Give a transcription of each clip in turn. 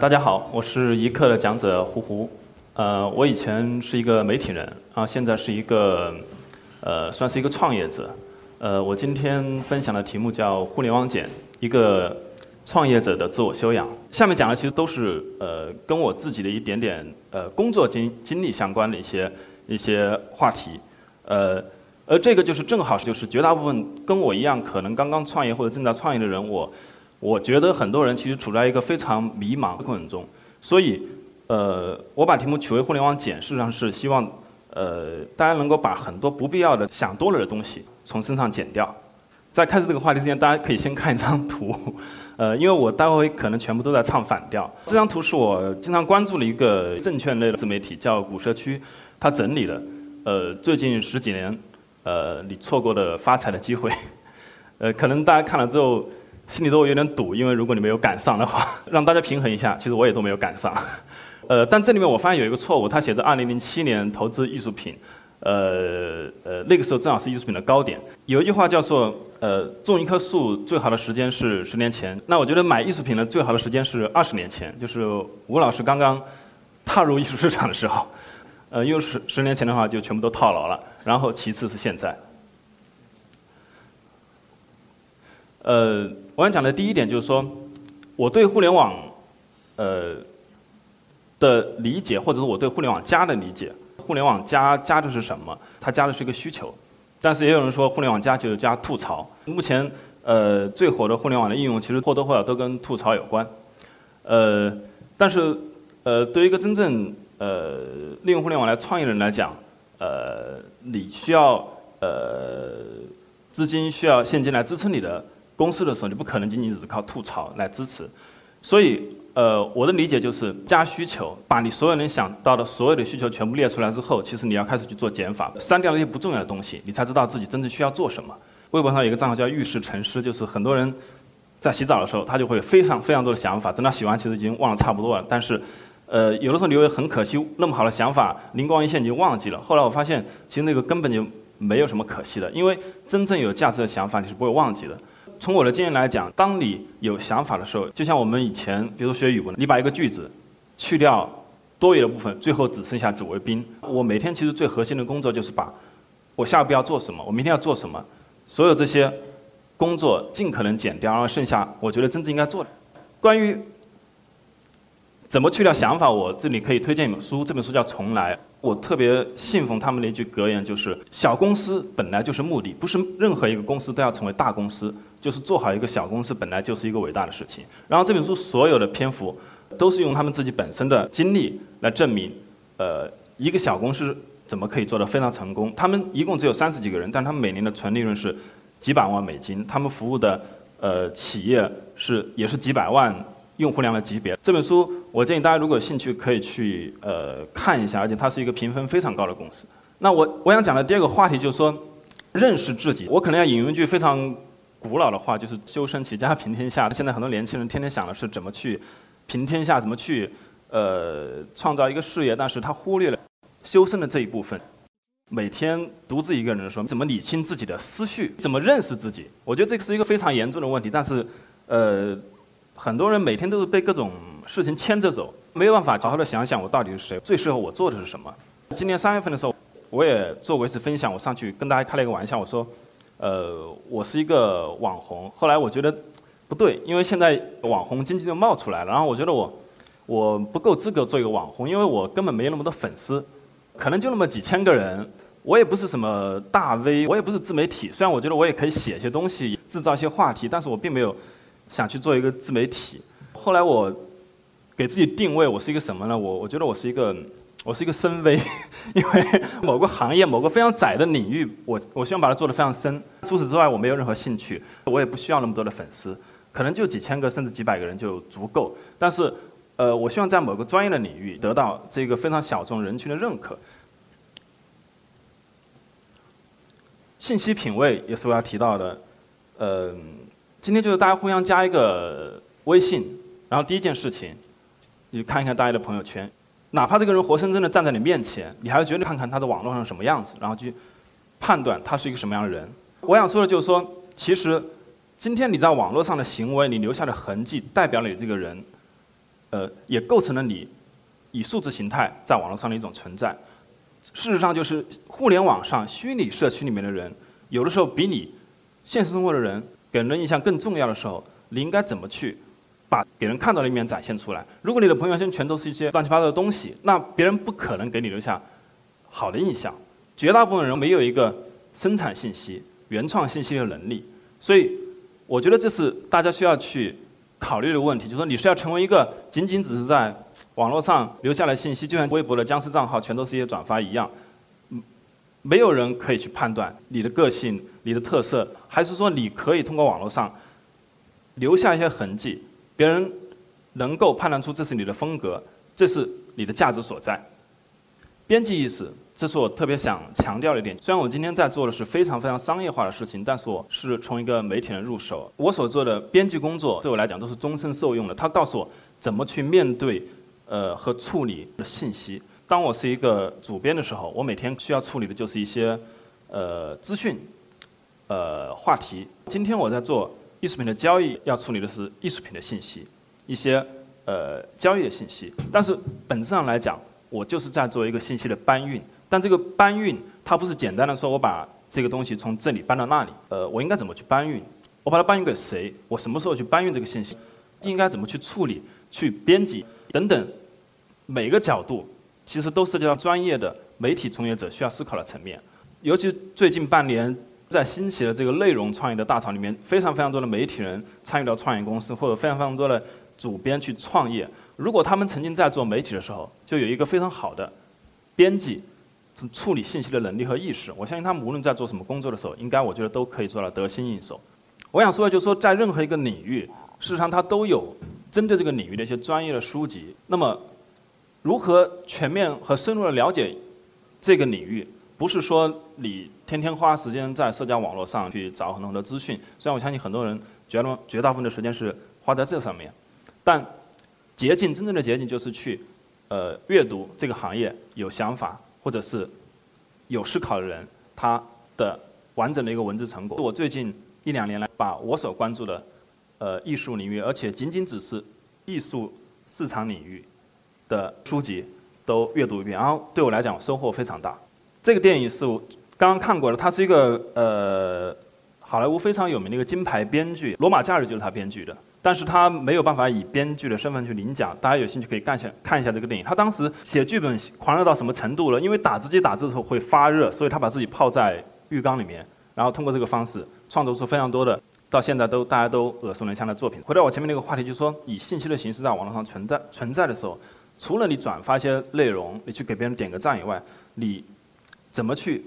大家好，我是一课的讲者胡胡。我以前是一个媒体人啊，现在是一个算是一个创业者。我今天分享的题目叫《互联网简：一个创业者的自我修养》。下面讲的其实都是跟我自己的一点点工作经历相关的一些话题。而这个正好是绝大部分跟我一样可能刚刚创业或者正在创业的人，我觉得很多人其实处在一个非常迷茫的困境中，所以，我把题目取为“互联网简”，事实上是希望，大家能够把很多不必要的、想多了的东西从身上剪掉。在开始这个话题之前，大家可以先看一张图，因为我待会可能全部都在唱反调。这张图是我经常关注的一个证券类的自媒体，叫股社区，它整理了，最近十几年，你错过的发财的机会，可能大家看了之后。 心里都有点堵，因为如果你没有赶上的话，让大家平衡一下。其实我也都没有赶上，但这里面我发现有一个错误，它写着2007年投资艺术品，那个时候正好是艺术品的高点。有一句话叫做种一棵树最好的时间是10年前。那我觉得买艺术品的最好的时间是20年前，就是吴老师刚刚踏入艺术市场的时候。因为10年前的话就全部都套牢了，然后其次是现在。 我想讲的第一点就是说，我对互联网，的理解，或者是我对互联网加的理解。互联网加的是什么？它加的是一个需求，但是也有人说互联网加就是加吐槽。目前，最火的互联网的应用，其实或多或少都跟吐槽有关。但是，对于一个真正利用互联网来创业的人来讲，你需要资金需要现金来支撑你的。 公司的时候，你不可能仅仅只是靠吐槽来支持，所以，我的理解就是加需求，把你所有能想到的所有的需求全部列出来之后，其实你要开始去做减法，删掉那些不重要的东西，你才知道自己真正需要做什么。微博上有一个账号叫“浴室沉思”，就是很多人在洗澡的时候，他就会有非常多的想法，等到洗完其实已经忘了差不多了。但是，有的时候你会很可惜，那么好的想法灵光一现你就忘记了。后来我发现，其实那个根本就没有什么可惜的，因为真正有价值的想法你是不会忘记的。 从我的经验来讲，当你有想法的时候，就像我们以前，比如说学语文，你把一个句子去掉多余的部分，最后只剩下子为宾。我每天其实最核心的工作就是把我下一步要做什么，我明天要做什么，所有这些工作尽可能减掉，然后剩下我觉得真正应该做的。关于怎么去掉想法，我这里可以推荐一本书，这本书叫《重来》。我特别信奉他们的一句格言，就是小公司本来就是目的，不是任何一个公司都要成为大公司。 就是做好一个小公司本来就是一个伟大的事情。然后这本书所有的篇幅都是用他们自己本身的经历来证明，一个小公司怎么可以做得非常成功。他们一共只有30几个人，但他们每年的纯利润是几百万美金。他们服务的企业也是几百万用户量的级别。这本书我建议大家如果有兴趣可以去看一下，而且它是一个评分非常高的公司。那我想讲的第二个话题就是说认识自己。我可能要引用一句非常。 古老的话就是“修身齐家平天下”。现在很多年轻人天天想的是怎么去平天下，怎么去创造一个事业，但是他忽略了修身的这一部分。每天独自一个人的时候，怎么理清自己的思绪，怎么认识自己？我觉得这个是一个非常严重的问题。但是，很多人每天都是被各种事情牵着走，没有办法好好的想想我到底是谁，最适合我做的是什么。今年3月份的时候，我也做过一次分享，我上去跟大家开了一个玩笑，我说。 我是一个网红，后来我觉得不对，因为现在网红经济就冒出来了，然后我觉得我不够资格做一个网红，因为我根本没有那么多粉丝，可能就那么几千个人，我也不是什么大 V， 我也不是自媒体，虽然我觉得我也可以写一些东西，制造一些话题，但是我并没有想去做一个自媒体。后来我给自己定位，我是一个什么呢？我觉得我是一个深 V， 因为某个行业、某个非常窄的领域，我希望把它做得非常深。除此之外，我没有任何兴趣，我也不需要那么多的粉丝，可能就几千个甚至几百个人就足够。但是，我希望在某个专业的领域得到这个非常小众人群的认可。信息品味也是我要提到的。今天就是大家互相加一个微信，然后第一件事情，你看一看大家的朋友圈。 哪怕这个人活生生的站在你面前，你还要觉得看看他在网络上什么样子，然后去判断他是一个什么样的人。我想说的就是说，其实今天你在网络上的行为，你留下的痕迹，代表了你这个人也构成了你以数字形态在网络上的一种存在。事实上，就是互联网上虚拟社区里面的人，有的时候比你现实生活的人给人的印象更重要的时候，你应该怎么去把给人看到的一面展现出来？如果你的朋友圈全都是一些乱七八糟的东西，那别人不可能给你留下好的印象。绝大部分人没有一个生产信息、原创信息的能力，所以我觉得这是大家需要去考虑的问题，就是说你是要成为一个仅只是在网络上留下来信息，就像微博的僵尸账号全都是一些转发一样，没有人可以去判断你的个性、你的特色，还是说你可以通过网络上留下一些痕迹，别人能够判断出这是你的风格，这是你的价值所在。边际意识，这是我特别想强调的一点。虽然我今天在做的是非常非常商业化的事情，但是我是从一个媒体人入手。我所做的编辑工作对我来讲都是终身受用的。它告诉我怎么去面对和处理的信息。当我是一个主编的时候，我每天需要处理的就是一些资讯、话题。今天我在做艺术品的交易，要处理的是艺术品的信息，一些交易的信息。但是本质上来讲，我就是在做一个信息的搬运。但这个搬运，它不是简单的说我把这个东西从这里搬到那里，我应该怎么去搬运？我把它搬运给谁？我什么时候去搬运这个信息？应该怎么去处理、去编辑等等，每个角度其实都涉及到专业的媒体从业者需要思考的层面。尤其最近半年，在兴起的这个内容创业的大潮里面，非常非常多的媒体人参与到创业公司，或者非常非常多的主编去创业。如果他们曾经在做媒体的时候，就有一个非常好的编辑处理信息的能力和意识，我相信他们无论在做什么工作的时候，应该我觉得都可以做到得心应手。我想说的就是说，在任何一个领域，事实上它都有针对这个领域的一些专业的书籍。那么，如何全面和深入的了解这个领域，不是说你天天花时间在社交网络上去找很多的资讯。虽然我相信很多人绝大部分的时间是花在这上面，但捷径真正的捷径就是去阅读这个行业有想法，或者是有思考的人他的完整的一个文字成果。我最近一两年来，把我所关注的艺术领域，而且仅只是艺术市场领域的书籍都阅读一遍，然后对我来讲收获非常大。这个电影是我刚刚看过的，它是一个好莱坞非常有名的一个金牌编剧，《罗马假日》就是他编剧的，但是他没有办法以编剧的身份去领奖。大家有兴趣可以看一下这个电影。他当时写剧本狂热到什么程度了？因为打字机打字的时候会发热，所以他把自己泡在浴缸里面，然后通过这个方式创作出非常多的到现在都大家都耳熟能详的作品。回到我前面那个话题，就是说以信息的形式在网络上存在的时候，除了你转发一些内容，你去给别人点个赞以外，你怎么去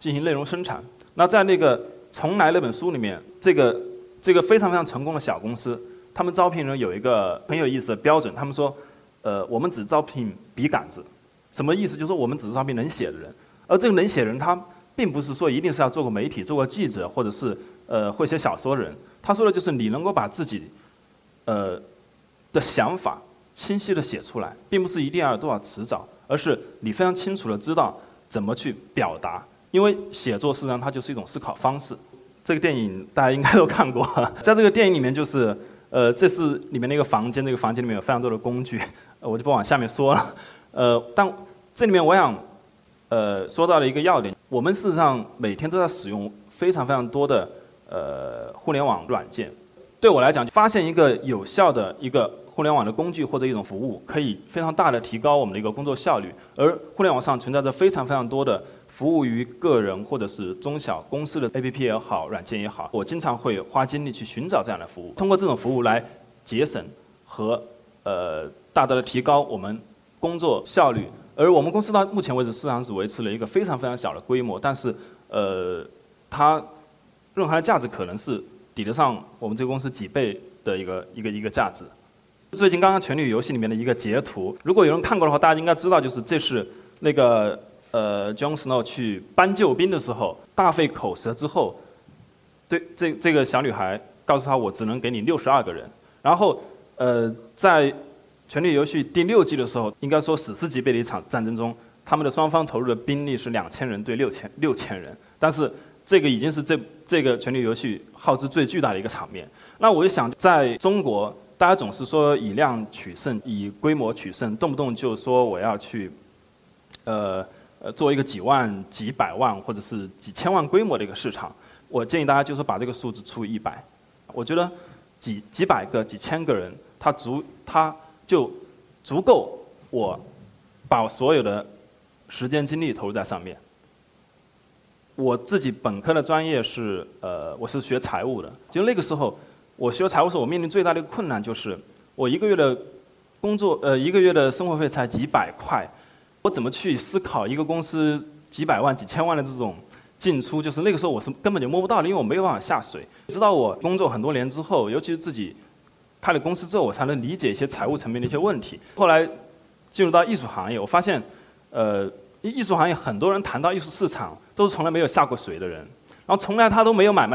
进行内容生产？那在那个《重来》那本书里面，这个非常非常成功的小公司，他们招聘人有一个很有意思的标准，他们说，我们只招聘笔杆子，什么意思？就是说我们只是招聘能写的人，而这个能写的人，他并不是说一定是要做过媒体、做过记者，或者是会写小说的人。他说的就是你能够把自己的想法清晰的写出来，并不是一定要有多少辞藻，而是你非常清楚的知道怎么去表达，因为写作实际上它就是一种思考方式。这个电影大家应该都看过，在这个电影里面就是，这是里面那个房间，这个房间里面有非常多的工具，我就不往下面说了。但这里面我想，说到了一个要点，我们事实上每天都在使用非常非常多的互联网软件。对我来讲，发现一个有效的一个互联网的工具或者一种服务，可以非常大的提高我们的一个工作效率。而互联网上存在着非常非常多的服务于个人或者是中小公司的 APP 也好，软件也好，我经常会花精力去寻找这样的服务，通过这种服务来节省和大大的提高我们工作效率。而我们公司到目前为止，市场是维持了一个非常非常小的规模，但是它润滑的价值可能是抵得上我们这个公司几倍的一个价值。最近刚刚《权力游戏》里面的一个截图，如果有人看过的话，大家应该知道，就是这是那个John Snow 去搬救兵的时候，大费口舌之后，对这个小女孩告诉她，我只能给你62个人。然后，在《权力游戏》第6季的时候，应该说史诗级别的一场战争中，他们的双方投入的兵力是2000人对6000人，但是这个已经是这个《权力游戏》耗资最巨大的一个场面。那我就想，在中国大家总是说以量取胜，以规模取胜，动不动就说我要去，做一个几万、几百万或者是几千万规模的一个市场。我建议大家就是把这个数字除以100。我觉得几百个、几千个人，他就足够我把我所有的时间精力投入在上面。 我自己本科的专业是，我是学财务的。就那个时候，我学财务时候，我面临最大的一个困难就是，我一个月的工作，一个月的生活费才几百块，我怎么去思考一个公司几百万、几千万的这种进出？就是那个时候我是根本就摸不到的，因为我没有办法下水。直到我工作很多年之后，尤其是自己开了公司之后，我才能理解一些财务层面的一些问题。后来进入到艺术行业，我发现，艺术行业很多人谈到艺术市场，都是从来没有下过水的人，然后从来他都没有买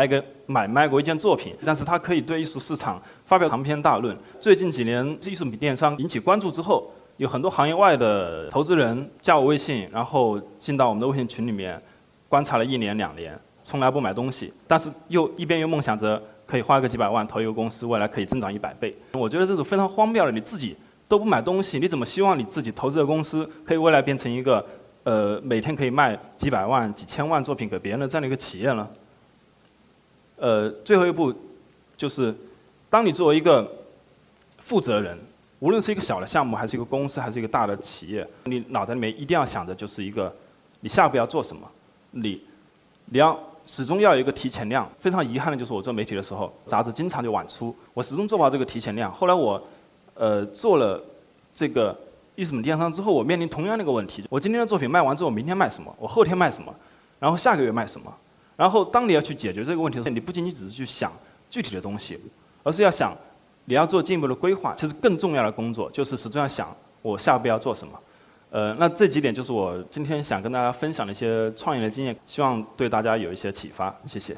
卖过一件作品，但是他可以对艺术市场发表长篇大论。最近几年，艺术品电商引起关注之后，有很多行业外的投资人加我微信，然后进到我们的微信群里面，观察了1年2年，从来不买东西，但是又一边又梦想着可以花个几百万投一个公司，未来可以增长100倍。我觉得这种非常荒谬的，你自己都不买东西，你怎么希望你自己投资的公司可以未来变成一个？ 每天可以卖几百万、几千万作品给别人的这样的一个企业呢？最后一步就是，当你作为一个负责人，无论是一个小的项目，还是一个公司，还是一个大的企业，你脑袋里面一定要想着就是一个，你下一步要做什么？你要始终要有一个提前量。非常遗憾的就是，我做媒体的时候，杂志经常就晚出，我始终做不好这个提前量。后来我，做了这个。 艺术品电商之后，我面临同样的一个问题：我今天的作品卖完之后，明天卖什么？我后天卖什么？然后下个月卖什么？然后当你要去解决这个问题的时候，你不仅仅只是去想具体的东西，而是要想你要做进一步的规划。其实更重要的工作就是始终要想我下一步要做什么。那这几点就是我今天想跟大家分享的一些创业的经验，希望对大家有一些启发。谢谢。